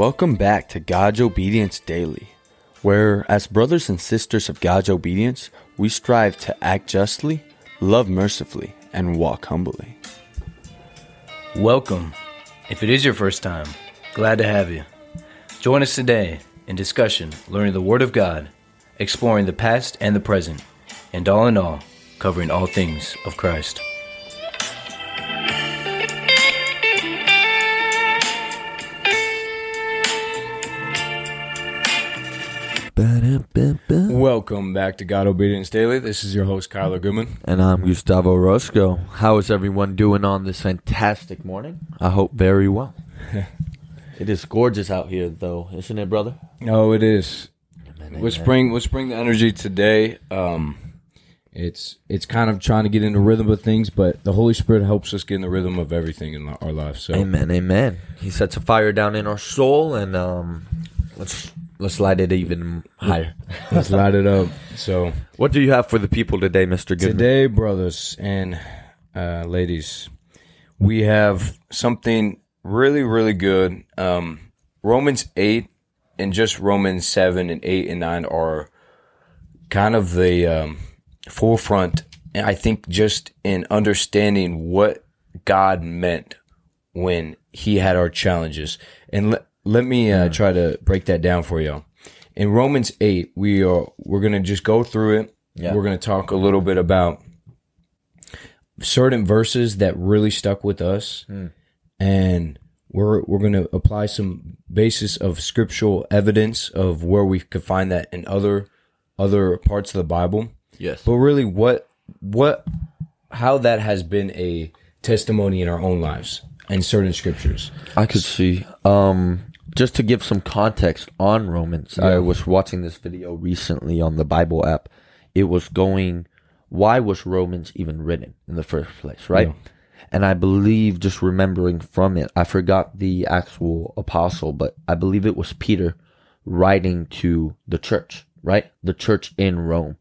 Welcome back to God's Obedience Daily, where as brothers and sisters of God's obedience, we strive to act justly, love mercifully, and walk humbly. Welcome. If it is your first time, glad to have you. Join us today in discussion, learning the Word of God, exploring the past and the present, and all in all, covering all things of Christ. Welcome back to God Obedience Daily. This is your host, Kyler Goodman. And I'm Gustavo Roscoe. How is everyone doing on this fantastic morning? I hope very well. It is gorgeous out here, though, isn't it, brother? No, it is. Amen. Let's bring the energy today. It's kind of trying to get in the rhythm of things, but the Holy Spirit helps us get in the rhythm of everything in our lives. So. Amen, amen. He sets a fire down in our soul, and Let's light it even higher. Let's light it up. So, what do you have for the people today, Mr. Goodman? Today, brothers and ladies, we have something really, really good. Romans 8 and just Romans 7 and 8 and 9 are kind of the forefront, and I think just in understanding what God meant when He had our challenges. And let me try to break that down for y'all. In Romans 8, we're going to just go through it. Yeah. We're going to talk a little bit about certain verses that really stuck with us, and we're going to apply some basis of scriptural evidence of where we could find that in other parts of the Bible. Yes. But really, how that has been a testimony in our own lives and certain scriptures. I could see. Just to give some context on Romans, yeah. I was watching this video recently on the Bible app. It was going, why was Romans even written in the first place, right? Yeah. And I believe, just remembering from it, I forgot the actual apostle, but I believe it was Peter writing to the church, right? The church in Rome.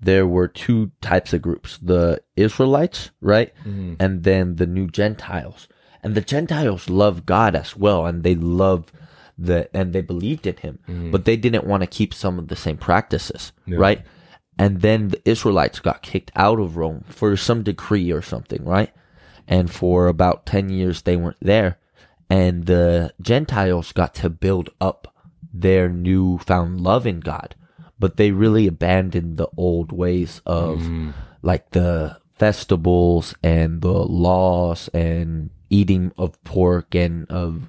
There were two types of groups, the Israelites, right? Mm-hmm. And then the new Gentiles. And the Gentiles loved God as well, and they they believed in Him, but they didn't want to keep some of the same practices, yeah. right? And then the Israelites got kicked out of Rome for some decree or something, right? And for about 10 years, they weren't there. And the Gentiles got to build up their newfound love in God, but they really abandoned the old ways of like the festivals and the laws and eating of pork and of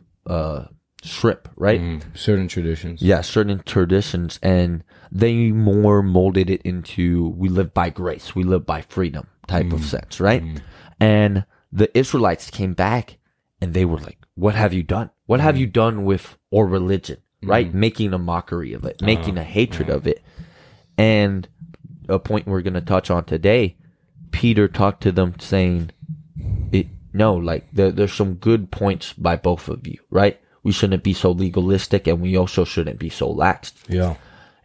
shrimp, right? Certain traditions. Yeah, certain traditions. And they more molded it into, we live by grace, we live by freedom type of sense, right? And the Israelites came back and they were like, what have you done? What have you done with our religion, right? Making a mockery of it, making a hatred of it. And a point we're going to touch on today, Peter talked to them saying, no, like there's some good points by both of you, right? We shouldn't be so legalistic, and we also shouldn't be so lax. Yeah.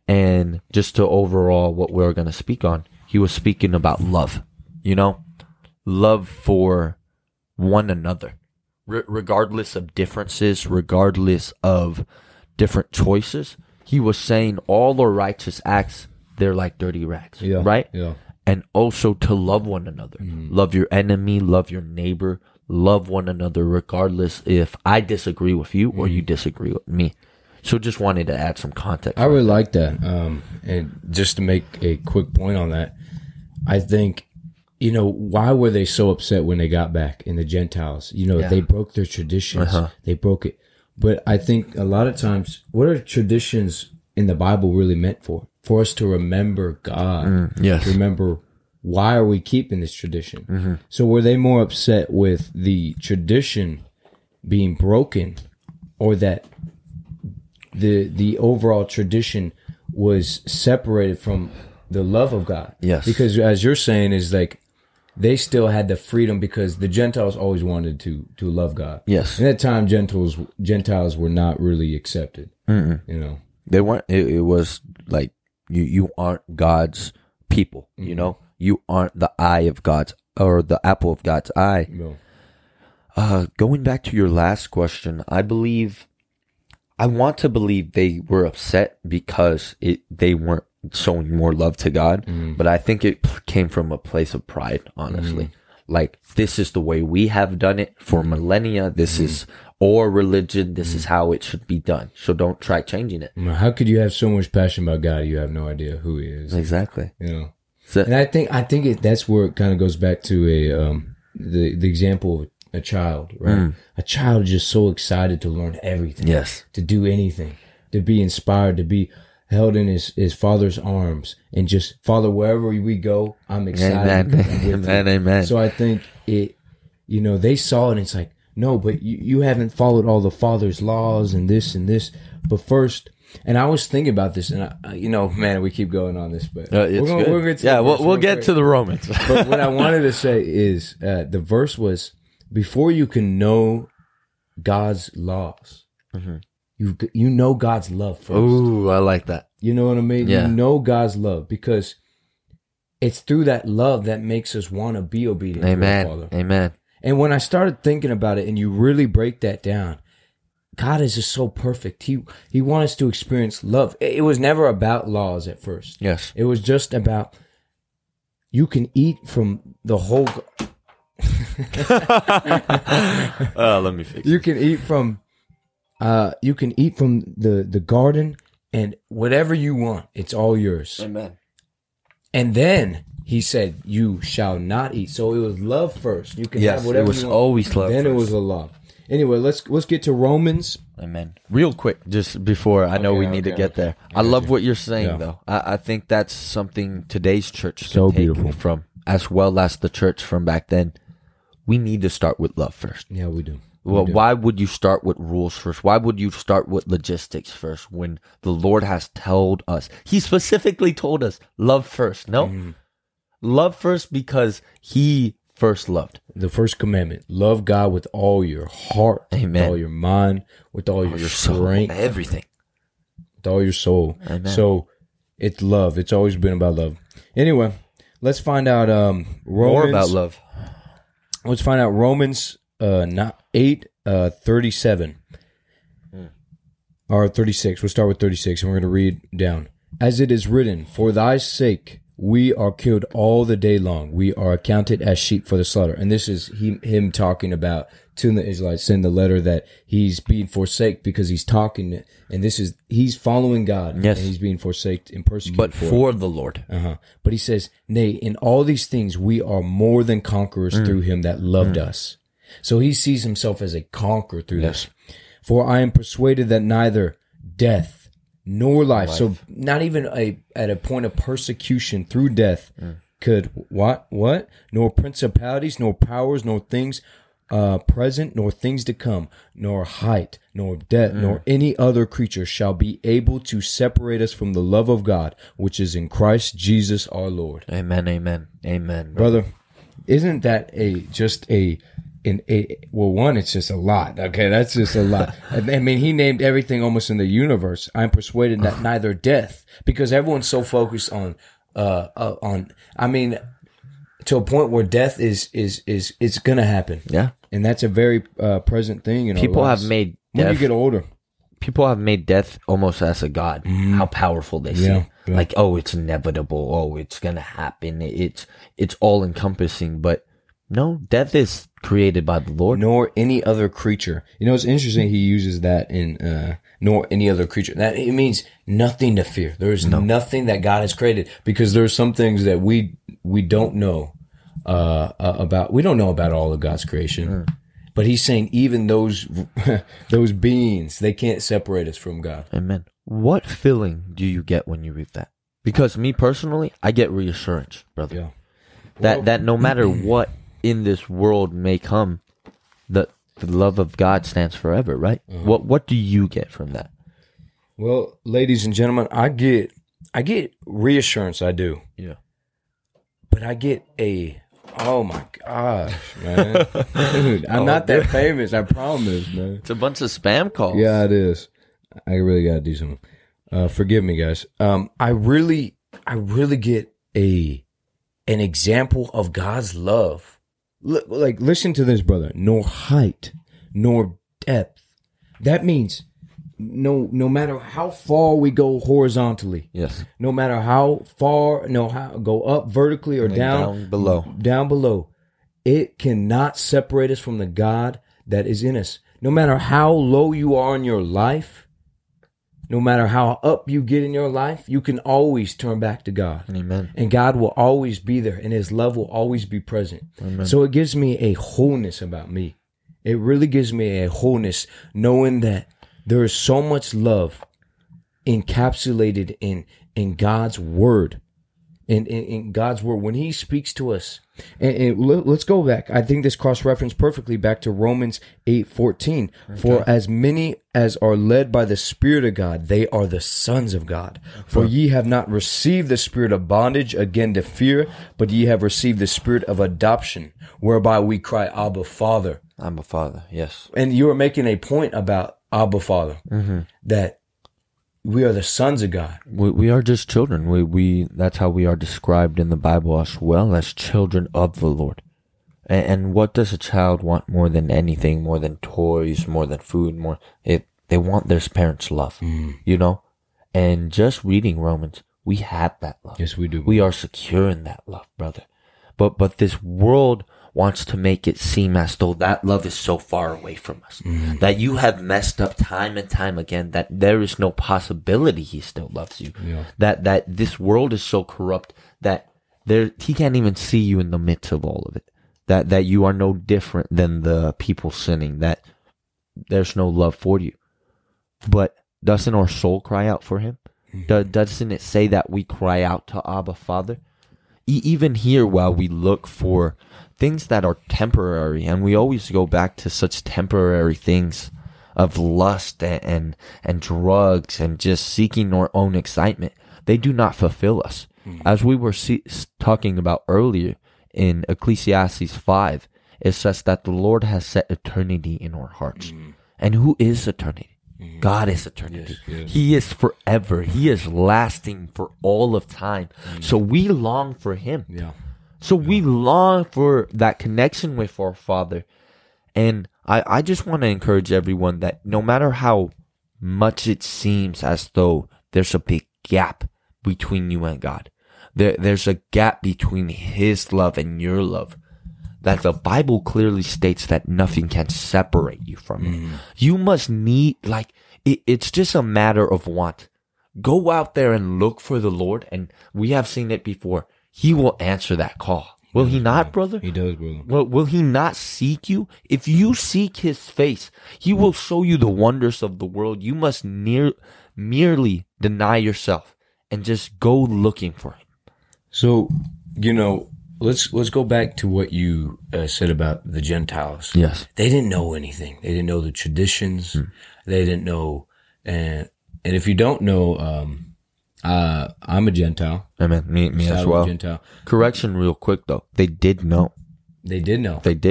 And just to overall what we're going to speak on, he was speaking about love, love for one another, regardless of differences, regardless of different choices. He was saying all the righteous acts, they're like dirty rags, yeah. right? Yeah. And also to love one another. Love your enemy, love your neighbor, love one another, regardless if I disagree with you or you disagree with me. So just wanted to add some context. I really like that. And just to make a quick point on that, I think, why were they so upset when they got back in the Gentiles? Yeah. They broke their traditions. Uh-huh. They broke it. But I think a lot of times, what are traditions in the Bible really meant for? For us to remember God, yes. Remember why are we keeping this tradition? Mm-hmm. So were they more upset with the tradition being broken, or that the overall tradition was separated from the love of God? Yes. Because as you're saying is like, they still had the freedom because the Gentiles always wanted to love God. Yes. And at that time, Gentiles were not really accepted, They weren't, it was like, You aren't God's people, You aren't the eye of God's, or the apple of God's eye. No. Going back to your last question, I believe I want to believe they were upset because they weren't showing more love to God, but I think it came from a place of pride, honestly. Like, this is the way we have done it for millennia. This is our religion. This is how it should be done. So don't try changing it. How could you have so much passion about God? You have no idea who He is. Exactly. You know. So, and I think that's where it kind of goes back to the example of a child, right? A child is just so excited to learn everything. Yes. To do anything, to be inspired, to be held in his father's arms, and just, Father, wherever we go, I'm excited. Amen. So I think it, you know, they saw it and it's like, no, but you haven't followed all the Father's laws and this, but first, and I was thinking about this, and I, you know, man, we keep going on this, but we'll get to the Romans. But what I wanted to say is, the verse was, before you can know God's laws, you know God's love first. Ooh, I like that. You know what I mean? Yeah. You know God's love, because it's through that love that makes us want to be obedient. Amen. To our Father. Amen. And when I started thinking about it, and you really break that down, God is just so perfect. He wants us to experience love. It was never about laws at first. Yes. It was just about, you can eat from the whole. Let me fix it. You can eat from. You can eat from the garden, and whatever you want, it's all yours. Amen. And then He said, you shall not eat. So it was love first. You can have whatever you want. Yes, it was always love first. Then it was a law. Anyway, let's get to Romans. Amen. Real quick, just before, I know we need to get there. I love what you're saying, though. I think that's something today's church can take from, as well as the church from back then. We need to start with love first. Yeah, we do. Well, why would you start with rules first? Why would you start with logistics first when the Lord has told us? He specifically told us, love first. No? Love first because He first loved. The first commandment, love God with all your heart, with all your mind, with all your strength. Soul, everything. With all your soul. Amen. So it's love. It's always been about love. Anyway, let's find out Romans. More about love. Let's find out Romans 8:37 or 36. We'll start with 36, and we're going to read down. As it is written, for thy sake we are killed all the day long. We are accounted as sheep for the slaughter. And this is him talking about to the Israelites, send the letter that he's being forsaken because he's talking, and this is, he's following God, and he's being forsaken and persecuted. But for the Lord. But he says, nay, in all these things we are more than conquerors through him that loved us. So he sees himself as a conqueror through this. For I am persuaded that neither death nor life. So not even at a point of persecution through death could what? Nor principalities, nor powers, nor things present, nor things to come, nor height, nor depth, nor any other creature shall be able to separate us from the love of God, which is in Christ Jesus our Lord. Amen, amen, amen. Brother, isn't that one, it's just a lot. Okay, that's just a lot. I mean, he named everything almost in the universe. I'm persuaded that neither death, because everyone's so focused on to a point where death is it's gonna happen. Yeah, and that's a very present thing. You know, people have made death, when you get older, people have made death almost as a god. How powerful they seem. Yeah. Like, oh, it's inevitable. Oh, it's gonna happen. It's all encompassing, but. No, death is created by the Lord. Nor any other creature. You know, it's interesting he uses that in nor any other creature. That it means nothing to fear. There is nothing that God has created, because there are some things that we don't know about. We don't know about all of God's creation. But he's saying even those those beings, they can't separate us from God. Amen. What feeling do you get when you read that? Because me personally, I get reassurance, brother. Yeah. That no matter what in this world may come, the love of God stands forever, right? What do you get from that? Well, ladies and gentlemen, I get reassurance, I do. Yeah. But I get oh my gosh, man. Dude, I'm not that famous, I promise, man. It's a bunch of spam calls. Yeah, it is. I really gotta do something. Forgive me, guys. I really get an example of God's love. Like, listen to this, brother. Nor height, nor depth. That means no matter how far we go horizontally, yes, no matter how far, go up vertically or down below, it cannot separate us from the God that is in us. No matter how low you are in your life, no matter how up you get in your life, you can always turn back to God. Amen. And God will always be there, and His love will always be present. Amen. So it gives me a wholeness about me. It really gives me a wholeness, knowing that there is so much love encapsulated in God's Word. In God's Word, when He speaks to us. And let's go back. I think this cross-referenced perfectly back to Romans 8:14. Okay. For as many as are led by the Spirit of God, they are the sons of God. For ye have not received the spirit of bondage, again to fear, but ye have received the spirit of adoption, whereby we cry, Abba, Father. Abba, Father, yes. And you were making a point about Abba, Father, that we are the sons of God. We are just children. We that's how we are described in the Bible as well, as children of the Lord. And what does a child want more than anything? More than toys? More than food? They want their parents' love. You know. And just reading Romans, we have that love. Yes, we do. We are secure in that love, brother. But this world wants to make it seem as though that love is so far away from us, that you have messed up time and time again, that there is no possibility He still loves you, that this world is so corrupt that He can't even see you in the midst of all of it, that you are no different than the people sinning, that there's no love for you. But doesn't our soul cry out for Him? Doesn't it say that we cry out to Abba, Father? Even here, while we look for things that are temporary, and we always go back to such temporary things of lust and drugs and just seeking our own excitement, they do not fulfill us. As we were talking about earlier in Ecclesiastes 5, it says that the Lord has set eternity in our hearts. And who is eternity? God is eternity. Yes. He is forever. He is lasting for all of time. So we long for Him. We long for that connection with our Father. And I just want to encourage everyone that no matter how much it seems as though there's a big gap between you and God, there's a gap between His love and your love, that the Bible clearly states that nothing can separate you from it. You must need, it's just a matter of want. Go out there and look for the Lord, and we have seen it before. He will answer that call. Will He not, brother? He does, brother. Will He not seek you? If you seek His face, He will show you the wonders of the world. You must merely deny yourself and just go looking for Him. So, let's go back to what you said about the Gentiles. Yes. They didn't know anything. They didn't know the traditions. They didn't know. And if you don't know, I'm a Gentile. Amen. Me as well. Gentile. Correction real quick, though. They did know. They did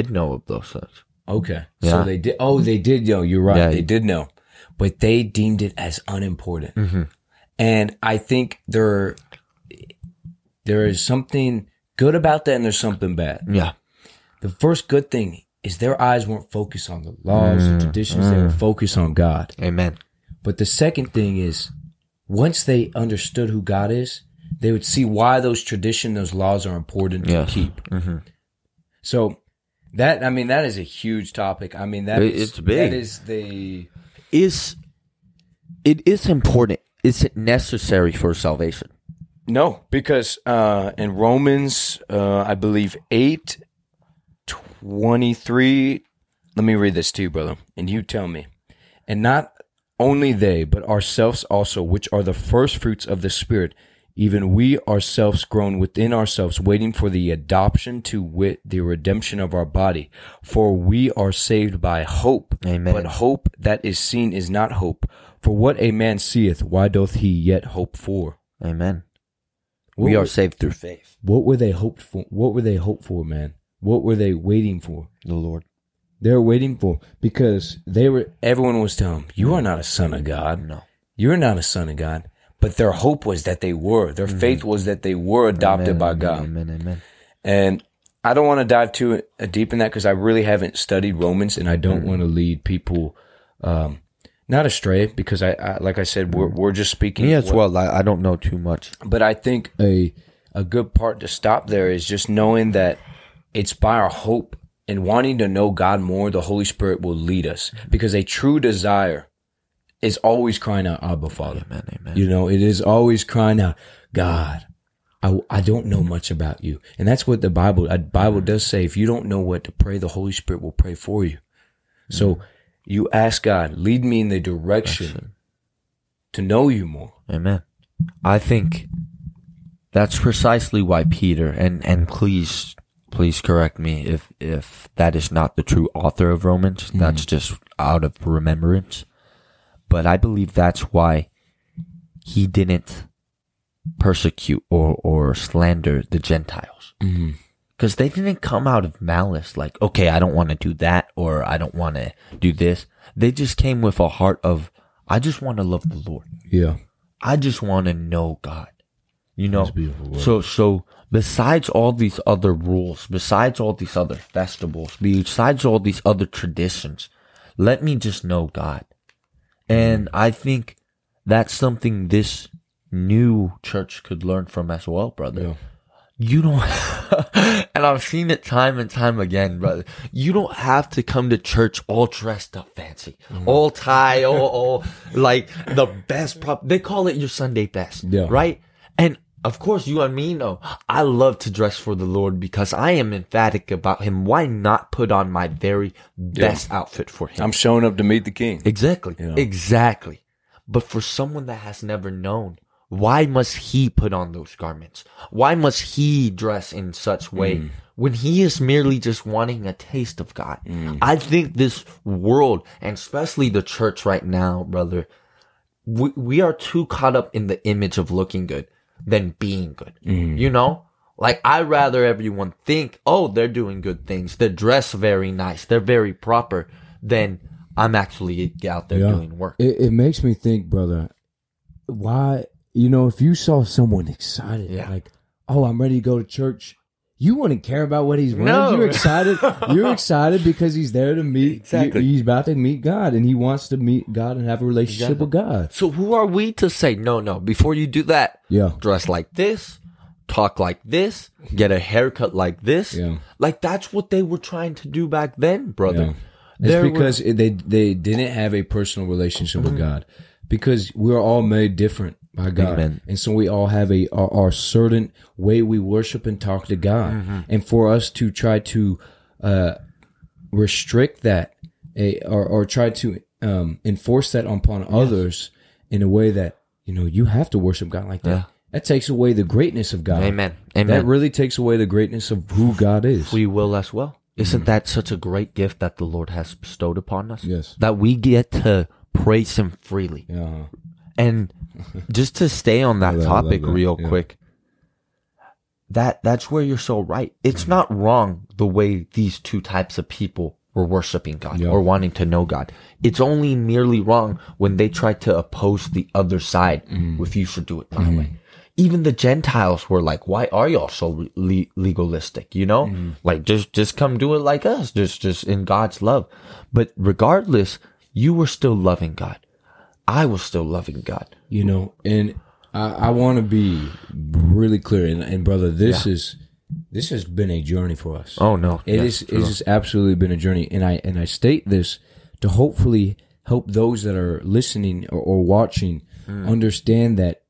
know of those things. Okay. Yeah. So they did. Oh, they did know. You're right. Yeah, they did know. But they deemed it as unimportant. And I think there is something good about that, and there's something bad. Yeah. The first good thing is their eyes weren't focused on the laws and traditions. They were focused on God. Amen. But the second thing is, once they understood who God is, they would see why those traditions, those laws are important to keep. So that is a huge topic. I mean, it's big. That is it is important. Is it necessary for salvation? No, because in Romans, I believe 8:23, let me read this to you, brother, and you tell me. And not only they, but ourselves also, which are the first fruits of the Spirit, even we ourselves groan within ourselves, waiting for the adoption, to wit, the redemption of our body. For we are saved by hope. Amen. But hope that is seen is not hope. For what a man seeth, why doth he yet hope for? Amen. We are saved through faith. What were they hoped for, man? What were they waiting for? The Lord. They were waiting for, because everyone was telling them, you are not a son of God. No. You're not a son of God. But their hope was that they were. Their faith was that they were adopted by God. Amen. And I don't want to dive too deep in that, because I really haven't studied Romans, and I don't want to lead people not astray, because I like I said, we're just speaking. Me as well. I don't know too much, but I think a good part to stop there is just knowing that it's by our hope and wanting to know God more, the Holy Spirit will lead us, because a true desire is always crying out, Abba, Father. Amen, amen. You know, it is always crying out, God, I don't know much about you. And that's what the Bible does say. If you don't know what to pray, the Holy Spirit will pray for you. Mm-hmm. So you ask God, lead me in the direction to know you more. Amen. I think that's precisely why Peter, and please correct me if that is not the true author of Romans. Mm-hmm. That's just out of remembrance. But I believe that's why he didn't persecute or slander the Gentiles. Mm-hmm. Because they didn't come out of malice like, okay, I don't want to do that, or I don't want to do this. They just came with a heart of, I just want to love the Lord. Yeah. I just want to know God. You know, so besides all these other rules, besides all these other festivals, besides all these other traditions, let me just know God. And I think that's something this new church could learn from as well, brother. Yeah. You don't, and I've seen it time and time again, brother. You don't have to come to church all dressed up fancy, all tie, all like the best prop. They call it your Sunday best, yeah, right? And of course, you and me know, I love to dress for the Lord because I am emphatic about Him. Why not put on my very best outfit for Him? I'm showing up to meet the King. Exactly, you know? Exactly. But for someone that has never known, why must he put on those garments? Why must he dress in such way when he is merely just wanting a taste of God? Mm. I think this world, and especially the church right now, brother, we are too caught up in the image of looking good than being good. Mm. You know? Like, I'd rather everyone think, oh, they're doing good things. They're dressed very nice. They're very proper, than I'm actually out there doing work. It makes me think, brother, why... You know, if you saw someone excited, like, oh, I'm ready to go to church, you wouldn't care about what he's wearing. No. You're excited. You're excited because he's there to meet. Exactly. He's about to meet God, and he wants to meet God and have a relationship with God. So who are we to say, no, before you do that, dress like this, talk like this, get a haircut like this? Yeah. Like, that's what they were trying to do back then, brother. Yeah. It's because they didn't have a personal relationship with God. Because we're all made different by God. Amen. And so we all have our certain way we worship and talk to God. Mm-hmm. And for us to try to restrict that or try to enforce that upon others in a way that, you know, you have to worship God like that. Yeah. That takes away the greatness of God. Amen. Amen. That really takes away the greatness of who God is. We will as well. Isn't that such a great gift that the Lord has bestowed upon us? Yes. That we get to praise Him freely. Uh-huh. And just to stay on that topic real quick, that's where you're so right. It's not wrong the way these two types of people were worshiping God or wanting to know God. It's only merely wrong when they try to oppose the other side with you should do it my way. Even the Gentiles were like, why are y'all so legalistic? You know, like just come do it like us, just in God's love. But regardless, you were still loving God. I was still loving God. You know, and I want to be really clear. And brother, this has been a journey for us. Oh no, it has absolutely been a journey. And I state this to hopefully help those that are listening or watching understand that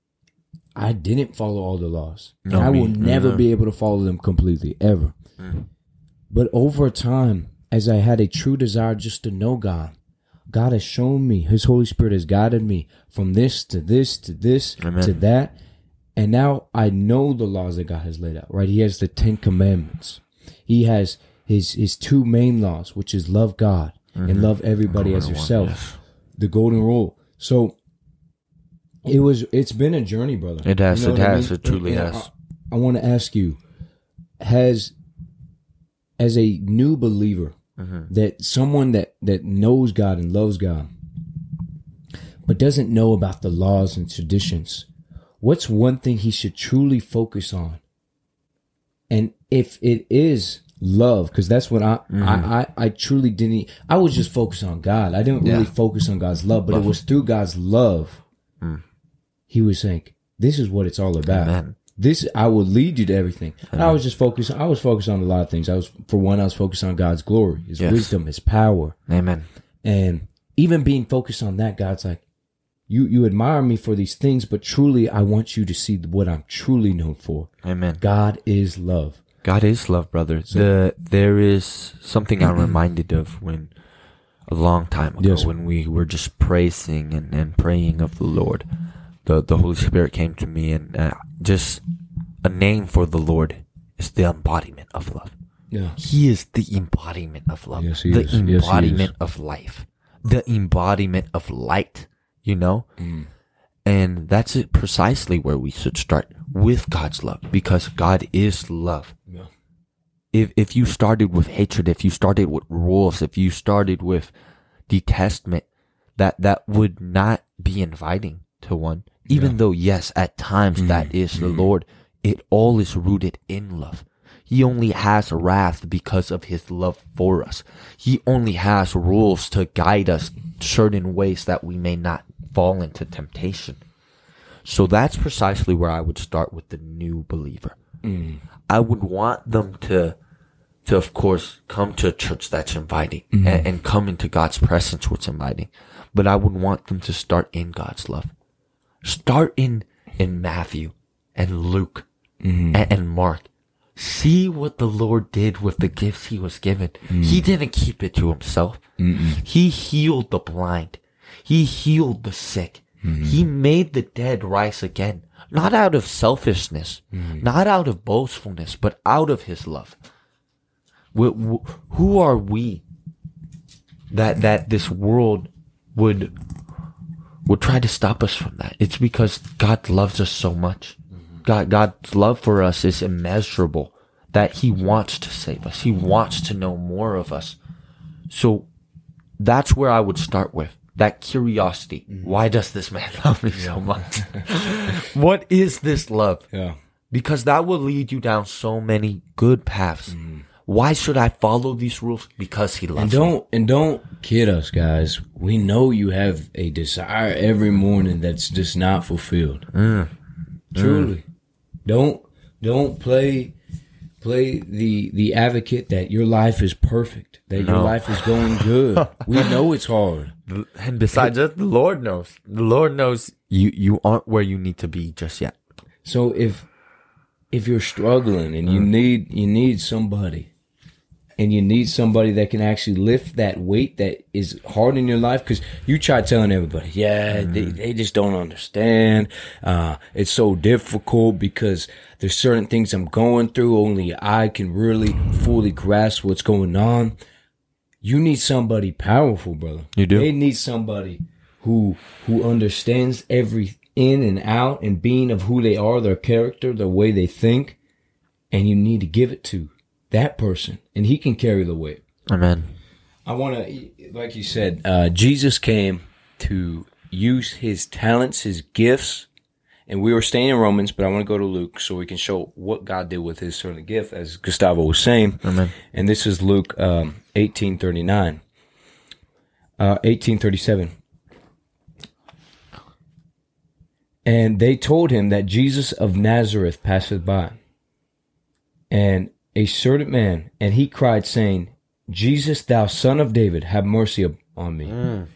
I didn't follow all the laws. No, and I will never be able to follow them completely ever. Mm. But over time, as I had a true desire just to know God, God has shown me, His Holy Spirit has guided me from this to this to this to that. And now I know the laws that God has laid out, right? He has the 10 Commandments. He has his two main laws, which is love God and love everybody as yourself. The golden rule. So it's been a journey, brother. It has, you know it truly has. I want to ask you, as a new believer, that someone that knows God and loves God, but doesn't know about the laws and traditions, what's one thing he should truly focus on? And if it is love, because that's what I truly didn't. I was just focused on God. I didn't really focus on God's love, but it was through God's love. Mm. He was saying, this is what it's all about. Amen. This, I will lead you to everything. Amen. I was just focused. I was focused on a lot of things. I was focused on God's glory, his wisdom, his power. Amen. And even being focused on that, God's like, you admire me for these things, but truly I want you to see what I'm truly known for. Amen. God is love. God is love, brother. So, there is something I'm reminded of when a long time ago when we were just praising and praying of the Lord. The Holy Spirit came to me, and just a name for the Lord is the embodiment of love. Yeah. He is the embodiment of love. Yes, he is. Embodiment of life. The embodiment of light, you know? Mm. And that's it, precisely where we should start, with God's love, because God is love. Yeah. If you started with hatred, if you started with rules, if you started with detestment, that would not be inviting to one. Even though, yes, at times that is the Lord, it all is rooted in love. He only has wrath because of his love for us. He only has rules to guide us certain ways that we may not fall into temptation. So that's precisely where I would start with the new believer. Mm. I would want them to of course, come to a church that's inviting and come into God's presence which is inviting. But I would want them to start in God's love. Start in Matthew and Luke and Mark. See what the Lord did with the gifts he was given. Mm. He didn't keep it to himself. Mm-mm. He healed the blind. He healed the sick. Mm-hmm. He made the dead rise again, not out of selfishness, not out of boastfulness, but out of his love. Who are we that this world would try to stop us from that? It's because God loves us so much. God's love for us is immeasurable, that he wants to save us. He wants to know more of us. So that's where I would start with. That curiosity. Why does this man love me so much? What is this love? Yeah. Because that will lead you down so many good paths. Mm. Why should I follow these rules? Because he loves me. And don't kid us, guys. We know you have a desire every morning that's just not fulfilled. Mm. Truly. Mm. Don't play the advocate that your life is perfect, that your life is going good. We know it's hard. And besides that, the Lord knows. The Lord knows you aren't where you need to be just yet. So if you're struggling and you need somebody, and you need somebody that can actually lift that weight that is hard in your life, because you try telling everybody, they just don't understand. It's so difficult because there's certain things I'm going through. Only I can really fully grasp what's going on. You need somebody powerful, brother. You do. They need somebody who understands every in and out and being of who they are, their character, the way they think, and you need to give it to that person, and he can carry the weight. Amen. I want to, like you said, Jesus came to use his talents, his gifts, and we were staying in Romans, but I want to go to Luke so we can show what God did with his certain gift, as Gustavo was saying. Amen. And this is Luke 18:39, 18:37. And they told him that Jesus of Nazareth passeth by, and a certain man, and he cried, saying, Jesus, thou son of David, have mercy on me. Mm.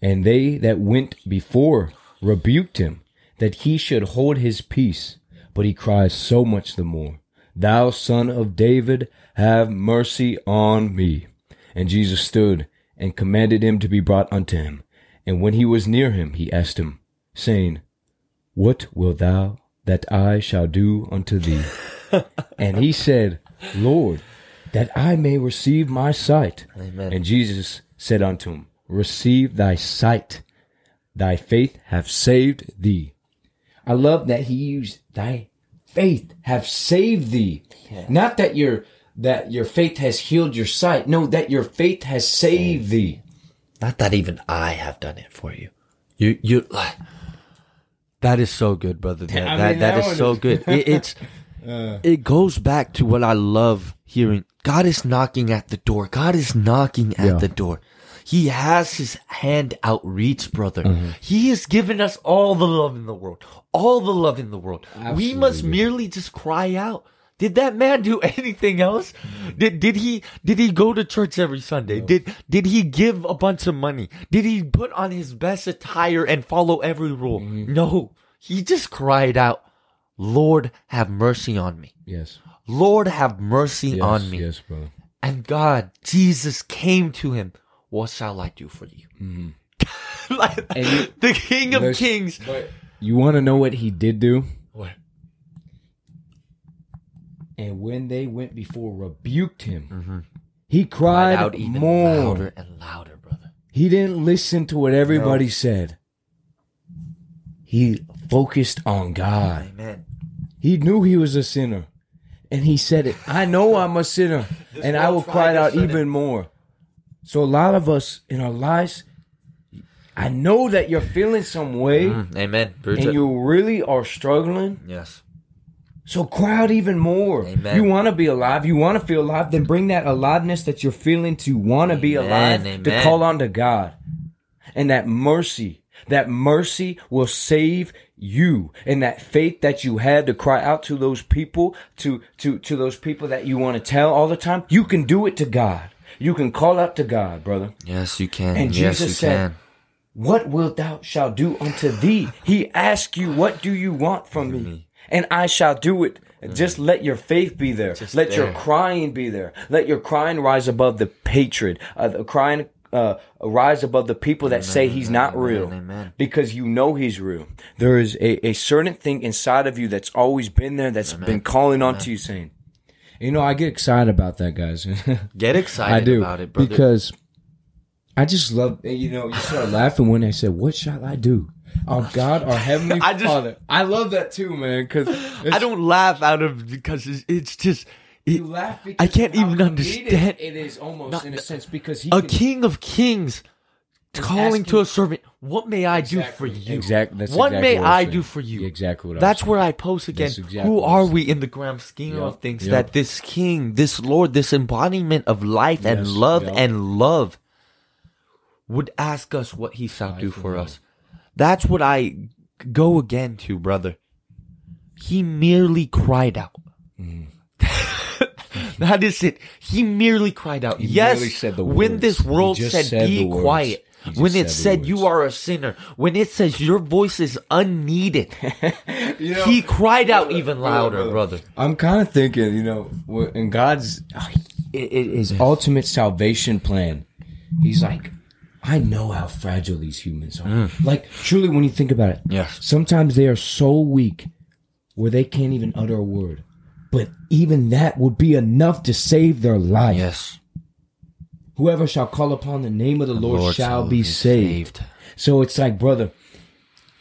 And they that went before rebuked him, that he should hold his peace. But he cried so much the more, Thou son of David, have mercy on me. And Jesus stood and commanded him to be brought unto him. And when he was near him, he asked him, saying, What wilt thou that I shall do unto thee? And he said, Lord, that I may receive my sight. Amen. And Jesus said unto him, Receive thy sight. Thy faith hath saved thee. I love that he used thy faith hath saved thee. Yeah. Not that your faith has healed your sight. No, that your faith has saved thee. Not that even I have done it for you. That is so good, brother. That is so good. It's It goes back to what I love hearing. God is knocking at the door. God is knocking at the door. He has his hand outreach, brother. Mm-hmm. He has given us all the love in the world. All the love in the world. Absolutely. We must merely just cry out. Did that man do anything else? Mm-hmm. Did he go to church every Sunday? No. Did he give a bunch of money? Did he put on his best attire and follow every rule? Mm-hmm. No. He just cried out, Lord, have mercy on me. Yes. Lord, have mercy on me. Yes, brother. And God, Jesus came to him. What shall I do for you? Mm-hmm. The King of Kings. You want to know what he did do? What? And when they went before, rebuked him, he cried out even more. Louder and louder, brother. He didn't listen to what everybody said. He focused on God. Amen. He knew he was a sinner. And he said it. I know I'm a sinner. And I will cry out even more. So a lot of us in our lives, I know that you're feeling some way. Mm, amen. And you really are struggling. Yes. So cry out even more. Amen. You want to be alive. You want to feel alive. Then bring that aliveness that you're feeling to want to be alive to call on to God. And that mercy will save you. And that faith that you had to cry out to those people, to those people that you want to tell all the time, you can do it to God. You can call out to God, brother. Yes, you can. And Jesus said, what wilt thou shall do unto thee? He asked you, what do you want from me? And I shall do it. Mm. Just let your faith be there. Just let your crying be there. Let your crying rise above the hatred. The crying rise above the people that say he's not real. Amen. Because you know he's real. There is a certain thing inside of you that's always been there, that's been calling on to you saying, you know, I get excited about that, guys. Get excited about it, brother. Because I just love, you know, you start laughing when they said, what shall I do? Oh, God, our Heavenly Father. I love that too, man. Cause I don't laugh out of, because it's just, you laugh because I can't even understand. It is almost, in a sense, because he King of Kings calling to a servant, what may I do for you? Exactly. What may I do for you? Exactly. What that's where I post again. Who are we in the grand scheme of things that this King, this Lord, this embodiment of life and love and love would ask us what he shall do for us? That's what I go again to, brother. He merely cried out. Mm. That is it. He merely cried out. He yes, said the when this world said be quiet. When it said you are a sinner, when it says your voice is unneeded, you know, he cried out even louder, brother. I'm kind of thinking, you know, in God's his ultimate salvation plan, he's like, I know how fragile these humans are. Mm. Like, truly, when you think about it, sometimes they are so weak where they can't even utter a word. But even that would be enough to save their life. Yes. Whoever shall call upon the name of the Lord shall be saved. So it's like, brother,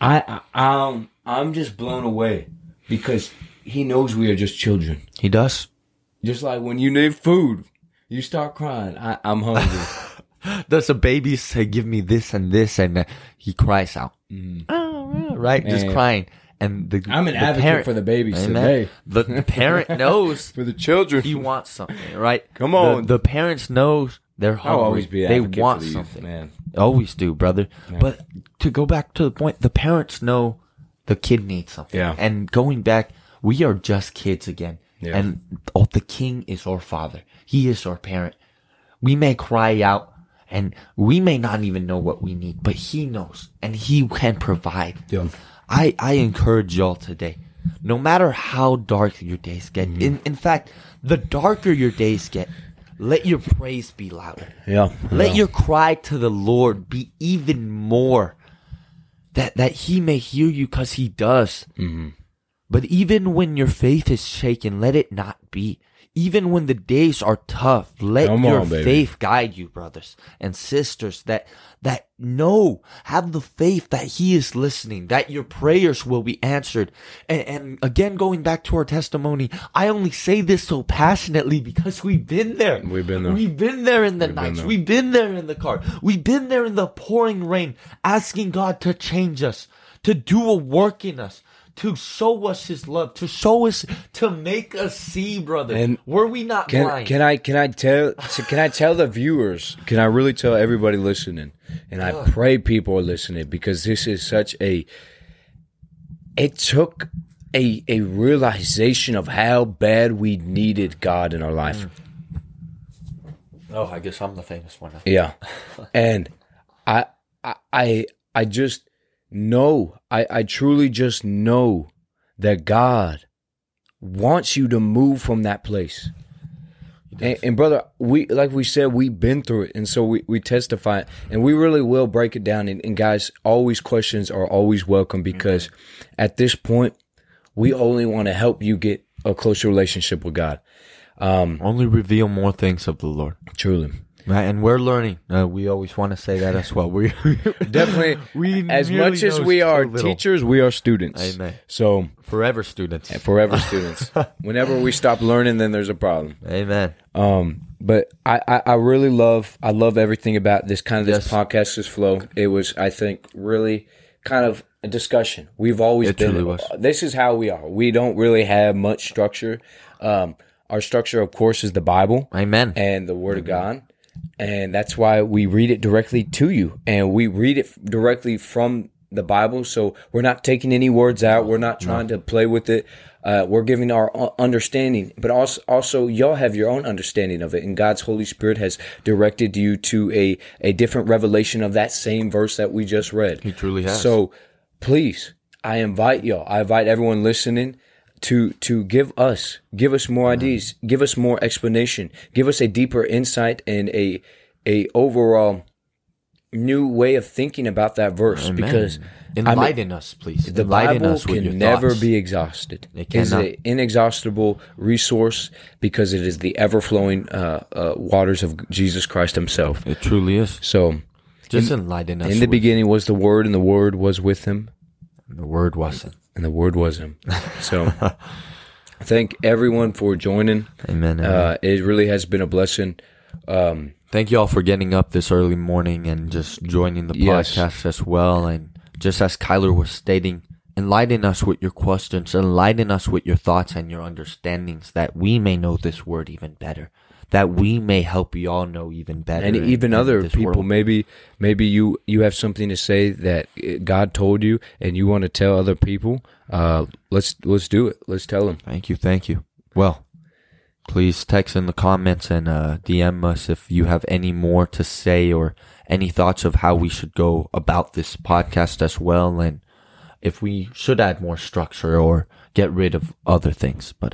I'm just blown away because he knows we are just children. He does. Just like when you need food, you start crying. I'm hungry. Does a baby say, "Give me this and this," and he cries out, right? Man. Just crying. And I'm an advocate for the babies today. The parent knows for the children. He wants something, right? Come on, the parents knows. They're hungry. Always be they want for the something. Man. Always do, brother. Man. But to go back to the point, the parents know the kid needs something. Yeah. And going back, we are just kids again. Yeah. And the King is our Father. He is our parent. We may cry out and we may not even know what we need, but he knows and he can provide. Yeah. I encourage y'all today, no matter how dark your days get. Mm-hmm. In fact, the darker your days get, let your praise be louder. Yeah. Let your cry to the Lord be even more, that he may hear you, because he does. Mm-hmm. But even when your faith is shaken, let it not be. Even when the days are tough, let faith guide you, brothers and sisters, that have the faith that he is listening, that your prayers will be answered. And again, going back to our testimony, I only say this so passionately because we've been there. We've been there. We've been there in the nights. We've been there in the car. We've been there in the pouring rain, asking God to change us, to do a work in us, to show us his love, to show us, to make us see, brother. And were we not blind? Can I tell the viewers? Can I really tell everybody listening? And I pray people are listening, because this is such a. It took a realization of how bad we needed God in our life. Oh, I guess I'm the famous one. Yeah, and I just know, I truly just know that God wants you to move from that place. And brother, we, like we said, we've been through it, and so we testify it, and we really will break it down. And guys, always questions are always welcome, because at this point, we only want to help you get a closer relationship with God. Only reveal more things of the Lord. Truly. Right, and we're learning. We always want to say that as well. We definitely, as much as we are teachers, we are students. Amen. So forever students. Forever students. Whenever we stop learning, then there's a problem. Amen. But I really love everything about this kind of this podcast, this flow. It was, I think, really kind of a discussion. We've always been. This is how we are. We don't really have much structure. Our structure, of course, is the Bible. Amen. And the Word of God. And that's why we read it directly to you, and we read it directly from the Bible. So we're not taking any words out. We're not trying to play with it. We're giving our understanding, but also y'all have your own understanding of it. And God's Holy Spirit has directed you to a different revelation of that same verse that we just read. He truly has. So please, I invite y'all. I invite everyone listening to give us more ideas, give us more explanation, give us a deeper insight and a overall new way of thinking about that verse. Amen. Because enlighten us, please. The Bible can never be exhausted. It is an inexhaustible resource, because it is the ever-flowing waters of Jesus Christ Himself. It truly is. So, just enlighten us. In the beginning was the Word, and the Word was with Him. And the Word was Him. And the Word was Him. So thank everyone for joining. Amen. It really has been a blessing. Thank you all for getting up this early morning and just joining the podcast as well. And just as Kyler was stating, enlighten us with your questions, enlighten us with your thoughts and your understandings, that we may know this Word even better, that we may help you all know even better. And even other people, world. Maybe you have something to say that God told you and you want to tell other people, let's do it. Let's tell them. Thank you. Well, please text in the comments and DM us if you have any more to say or any thoughts of how we should go about this podcast as well, and if we should add more structure or get rid of other things. But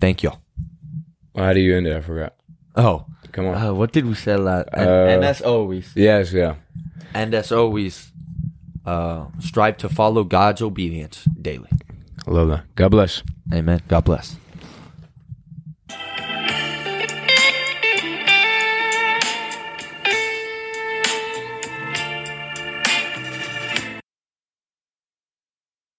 thank y'all. How do you end it? I forgot. Oh, come on. What did we say last? And as always. Yes, yeah. And as always, strive to follow God's obedience daily. I love that. God bless. Amen. God bless.